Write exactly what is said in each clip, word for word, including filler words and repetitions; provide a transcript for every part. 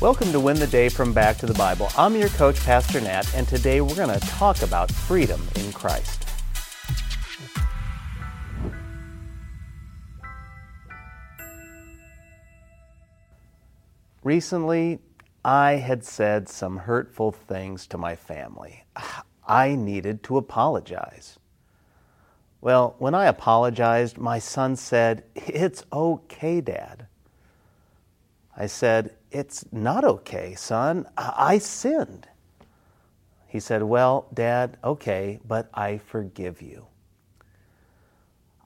Welcome to Win the Day from Back to the Bible. I'm your coach, Pastor Nat, and today we're going to talk about freedom in Christ. Recently, I had said some hurtful things to my family. I needed to apologize. Well, when I apologized, my son said, "It's okay, Dad." I said, "It's not okay, son. I sinned." He said, "Well, Dad, okay, but I forgive you."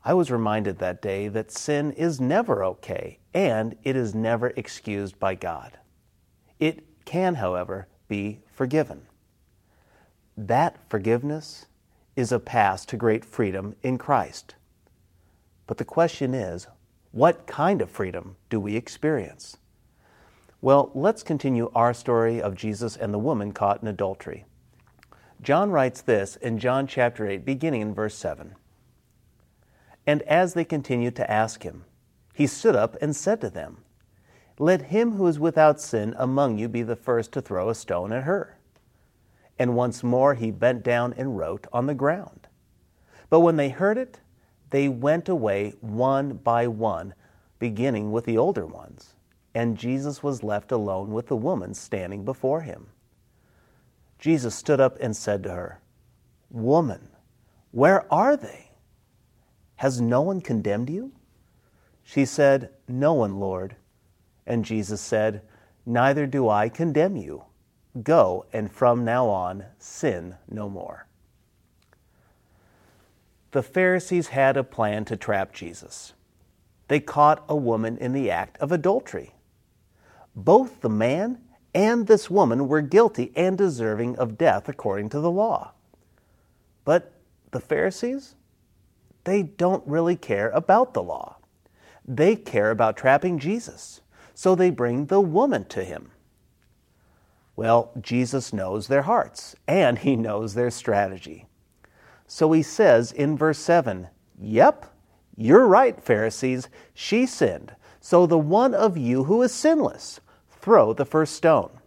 I was reminded that day that sin is never okay, and it is never excused by God. It can, however, be forgiven. That forgiveness is a path to great freedom in Christ. But the question is, what kind of freedom do we experience? Well, let's continue our story of Jesus and the woman caught in adultery. John writes this in John chapter eight, beginning in verse seven. "And as they continued to ask him, he stood up and said to them, 'Let him who is without sin among you be the first to throw a stone at her.' And once more he bent down and wrote on the ground. But when they heard it, they went away one by one, beginning with the older ones. And Jesus was left alone with the woman standing before him. Jesus stood up and said to her, 'Woman, where are they? Has no one condemned you?' She said, 'No one, Lord.' And Jesus said, 'Neither do I condemn you. Go, and from now on, sin no more.'" The Pharisees had a plan to trap Jesus. They caught a woman in the act of adultery. Both the man and this woman were guilty and deserving of death according to the law. But the Pharisees, they don't really care about the law. They care about trapping Jesus, so they bring the woman to him. Well, Jesus knows their hearts, and he knows their strategy. So he says in verse seven, "Yep, you're right, Pharisees, she sinned. So the one of you who is sinless, throw the first stone."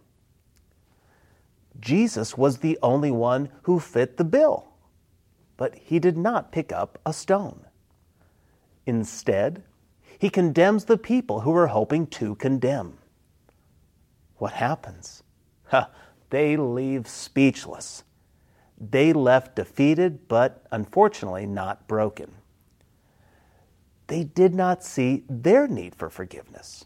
Jesus was the only one who fit the bill, but he did not pick up a stone. Instead, he condemns the people who were hoping to condemn. What happens? Ha, they leave speechless. They left defeated, but unfortunately not broken. They did not see their need for forgiveness.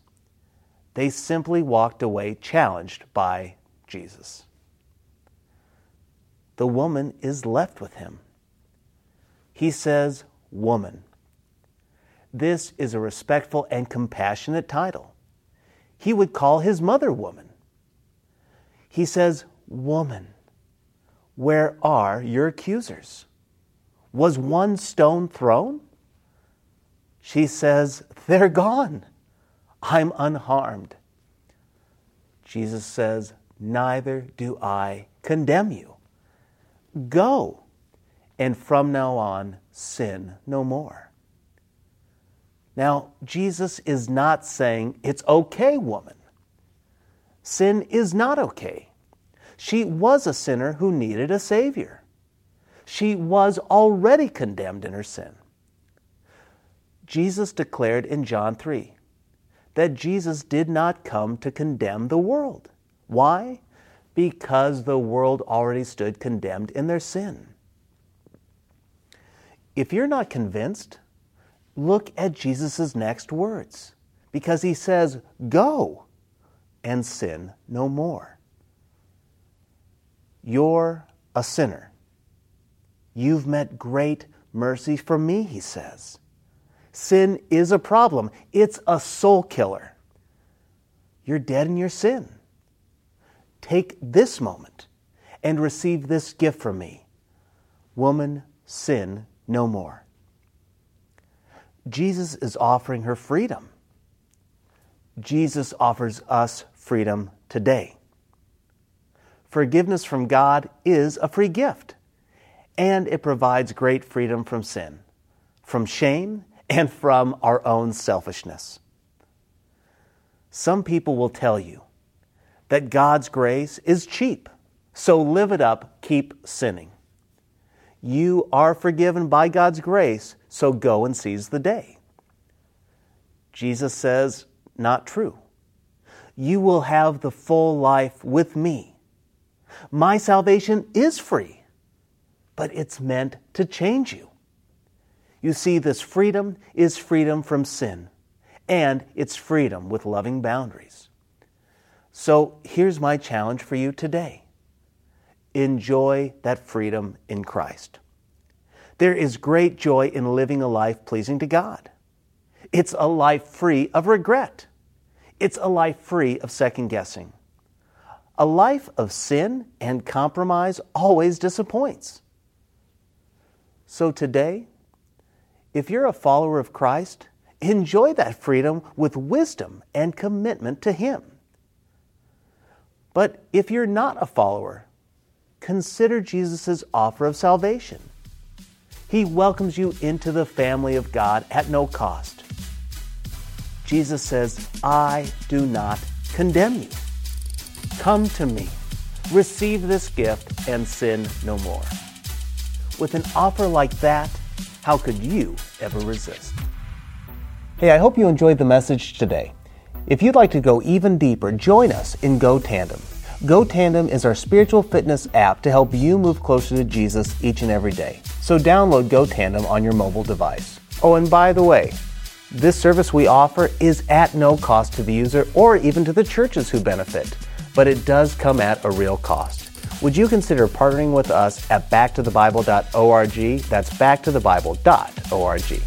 They simply walked away challenged by Jesus. The woman is left with him. He says, "Woman." This is a respectful and compassionate title. He would call his mother woman. He says, "Woman, where are your accusers? Was one stone thrown?" She says, "They're gone. I'm unharmed." Jesus says, "Neither do I condemn you. Go, and from now on, sin no more." Now, Jesus is not saying, "It's okay, woman." Sin is not okay. She was a sinner who needed a Savior. She was already condemned in her sin. Jesus declared in John three that Jesus did not come to condemn the world. Why? Because the world already stood condemned in their sin. If you're not convinced, look at Jesus' next words, because he says, "Go, and sin no more." You're a sinner. "You've met great mercy from me," he says. Sin is a problem. It's a soul killer. You're dead in your sin. Take this moment and receive this gift from me. Woman, sin no more. Jesus is offering her freedom. Jesus offers us freedom today. Forgiveness from God is a free gift, and it provides great freedom from sin, from shame, and from our own selfishness. Some people will tell you that God's grace is cheap. So live it up, keep sinning. You are forgiven by God's grace, so go and seize the day. Jesus says, not true. You will have the full life with me. My salvation is free, but it's meant to change you. You see, this freedom is freedom from sin, and it's freedom with loving boundaries. So here's my challenge for you today. Enjoy that freedom in Christ. There is great joy in living a life pleasing to God. It's a life free of regret. It's a life free of second guessing. A life of sin and compromise always disappoints. So today, if you're a follower of Christ, enjoy that freedom with wisdom and commitment to Him. But if you're not a follower, consider Jesus' offer of salvation. He welcomes you into the family of God at no cost. Jesus says, I do not condemn you. Come to me, receive this gift, and sin no more. With an offer like that, how could you ever resist? Hey, I hope you enjoyed the message today. If you'd like to go even deeper, join us in Go Tandem. Go Tandem is our spiritual fitness app to help you move closer to Jesus each and every day. So download Go Tandem on your mobile device. Oh, and by the way, this service we offer is at no cost to the user or even to the churches who benefit, but it does come at a real cost. Would you consider partnering with us at back to the bible dot org? That's back to the bible dot org.